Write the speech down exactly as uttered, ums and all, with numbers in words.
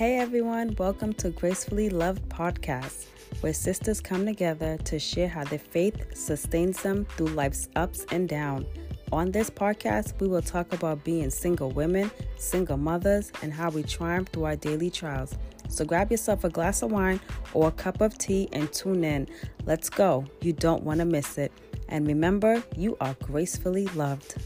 Hey everyone, welcome to Gracefully Loved Podcast, where sisters come together to share how their faith sustains them through life's ups and downs. On this podcast, we will talk about being single women, single mothers, and how we triumph through our daily trials. So grab yourself a glass of wine or a cup of tea and tune in. Let's go. You don't want to miss it. And remember, you are gracefully loved.